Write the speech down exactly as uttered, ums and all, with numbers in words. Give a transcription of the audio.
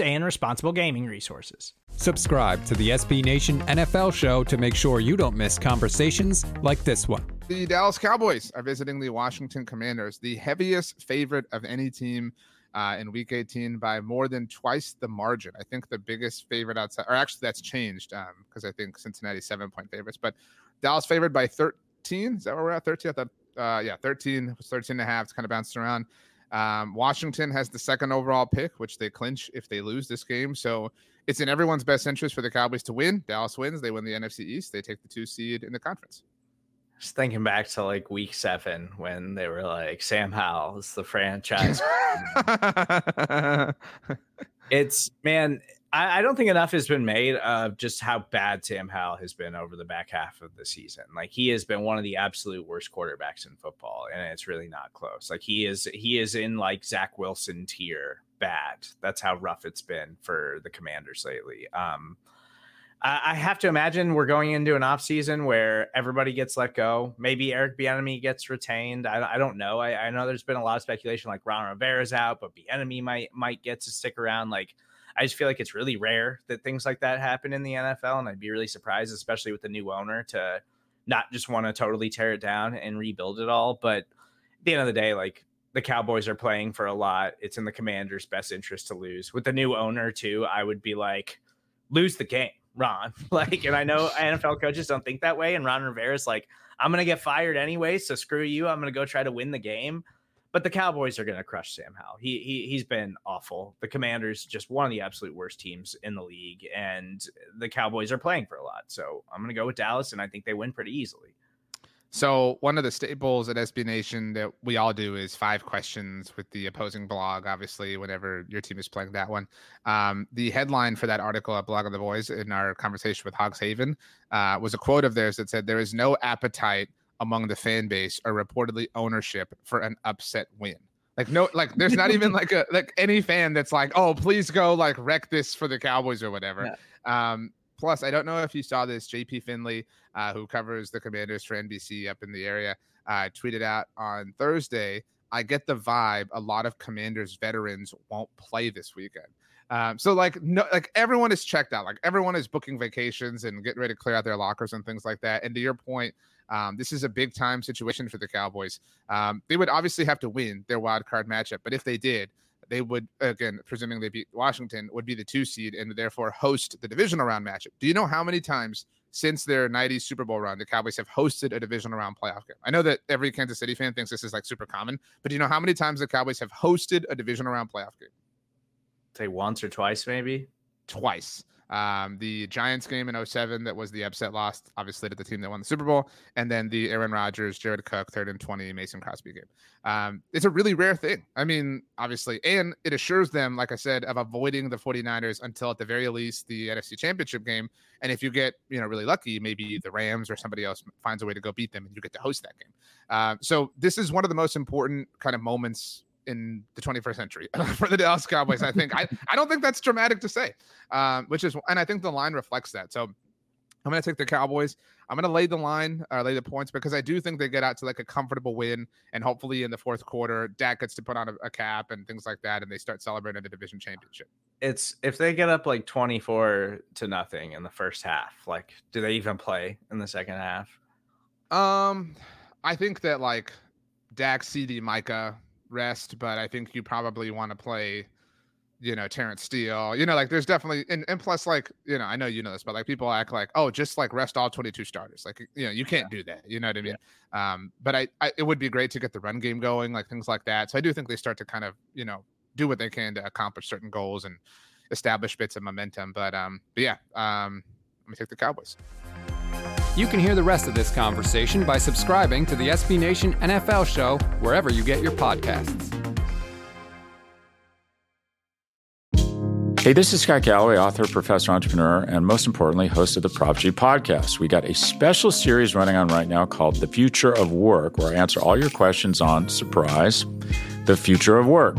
and responsible gaming resources. Subscribe to the S B Nation N F L show to make sure you don't miss conversations like this one. The Dallas Cowboys are visiting the Washington Commanders, the heaviest favorite of any team Uh, in week eighteen by more than twice the margin. I think the biggest favorite outside, or actually that's changed because um, I think Cincinnati's seven-point favorites, but Dallas favored by thirteen. Is that where we're at? thirteen? I thought, uh, yeah, thirteen. It was thirteen and a half. It's kind of bounced around. Um, Washington has the second overall pick, which they clinch if they lose this game. So it's in everyone's best interest for the Cowboys to win. Dallas wins. They win the N F C East. They take the two seed in the conference. Just thinking back to like week seven when they were like, Sam Howell is the franchise. It's, man, I, I don't think enough has been made of just how bad Sam Howell has been over the back half of the season. Like, he has been one of the absolute worst quarterbacks in football, and it's really not close. Like, he is, he is in like Zach Wilson tier bad. That's how rough it's been for the Commanders lately. Um, I have to imagine we're going into an offseason where everybody gets let go. Maybe Eric Bieniemy gets retained. I, I don't know. I, I know there's been a lot of speculation, like Ron Rivera's out, but Bieniemy might might get to stick around. Like, I just feel like it's really rare that things like that happen in the N F L, and I'd be really surprised, especially with the new owner, to not just want to totally tear it down and rebuild it all. But at the end of the day, like, the Cowboys are playing for a lot. It's in the Commanders' best interest to lose. With the new owner, too, I would be like, lose the game, Ron. Like, and I know N F L coaches don't think that way, and Ron Rivera's like, I'm gonna get fired anyway, so screw you, I'm gonna go try to win the game. But the Cowboys are gonna crush Sam Howell. He, he he's been awful. The Commanders, just one of the absolute worst teams in the league, and the Cowboys are playing for a lot. So I'm gonna go with Dallas, and I think they win pretty easily. So one of the staples at S B Nation that we all do is five questions with the opposing blog, obviously, whenever your team is playing that one. Um, the headline for that article at Blog of the Boys in our conversation with Hogshaven uh, was a quote of theirs that said, there is no appetite among the fan base or reportedly ownership for an upset win. Like, no, like there's not even like a like any fan that's like, oh, please go like wreck this for the Cowboys or whatever. Yeah. Um Plus, I don't know if you saw this, J P Finley, uh, who covers the Commanders for N B C up in the area, uh, tweeted out on Thursday, I get the vibe a lot of Commanders veterans won't play this weekend. Um, so, like, no, like everyone is checked out. Like, everyone is booking vacations and getting ready to clear out their lockers and things like that. And to your point, um, this is a big-time situation for the Cowboys. Um, they would obviously have to win their wild card matchup, but if they did, they would, again, presuming they beat Washington, would be the two seed and therefore host the divisional round matchup. Do you know how many times since their nineties Super Bowl run the Cowboys have hosted a divisional round playoff game? I know that every Kansas City fan thinks this is like super common, but do you know how many times the Cowboys have hosted a divisional round playoff game? Say once or twice, maybe? Twice. Um, the Giants game in oh seven, that was the upset loss, obviously, to the team that won the Super Bowl, and then the Aaron Rodgers, Jared Cook, third and twenty, Mason Crosby game. Um, it's a really rare thing. I mean, obviously, and it assures them, like I said, of avoiding the 49ers until at the very least the N F C Championship game. And if you get, you know, really lucky, maybe the Rams or somebody else finds a way to go beat them and you get to host that game. Um, uh, so this is one of the most important kind of moments in the twenty-first century for the Dallas Cowboys. I think I, I don't think that's dramatic to say, um, which is, and I think the line reflects that. So I'm going to take the Cowboys. I'm going to lay the line or lay the points because I do think they get out to like a comfortable win, and hopefully in the fourth quarter, Dak gets to put on a, a cap and things like that, and they start celebrating the division championship. It's if they get up like twenty-four to nothing in the first half, like, do they even play in the second half? Um, I think that like Dak, C D, Micah, rest, but I think you probably want to play, you know, Terrence Steele, you know, like there's definitely, and, and plus like, you know, I know you know this, but like people act like, oh, just like rest all twenty-two starters. Like, you know, you can't yeah. do that. You know what I mean? Yeah. Um, but I, I, it would be great to get the run game going, like things like that. So I do think they start to kind of, you know, do what they can to accomplish certain goals and establish bits of momentum. But, um, but yeah, um, let me take the Cowboys. You can hear the rest of this conversation by subscribing to the S B Nation N F L show, wherever you get your podcasts. Hey, this is Scott Galloway, author, professor, entrepreneur, and most importantly, host of the Prop G podcast. We got a special series running on right now called The Future of Work, where I answer all your questions on, surprise, the future of work.